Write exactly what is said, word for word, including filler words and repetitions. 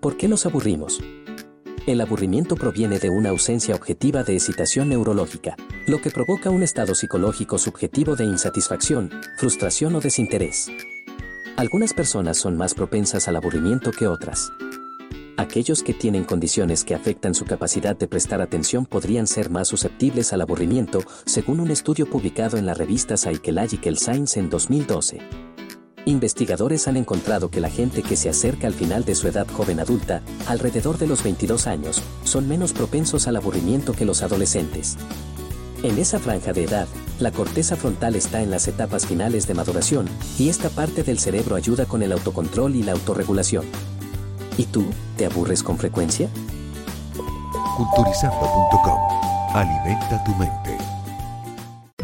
¿Por qué nos aburrimos? El aburrimiento proviene de una ausencia objetiva de excitación neurológica, lo que provoca un estado psicológico subjetivo de insatisfacción, frustración o desinterés. Algunas personas son más propensas al aburrimiento que otras. Aquellos que tienen condiciones que afectan su capacidad de prestar atención podrían ser más susceptibles al aburrimiento, según un estudio publicado en la revista Psychological Science en dos mil doce. Investigadores han encontrado que la gente que se acerca al final de su edad joven adulta, alrededor de los veintidós años, son menos propensos al aburrimiento que los adolescentes. En esa franja de edad, la corteza frontal está en las etapas finales de maduración, y esta parte del cerebro ayuda con el autocontrol y la autorregulación. ¿Y tú, te aburres con frecuencia? Culturizando punto com. Alimenta tu mente.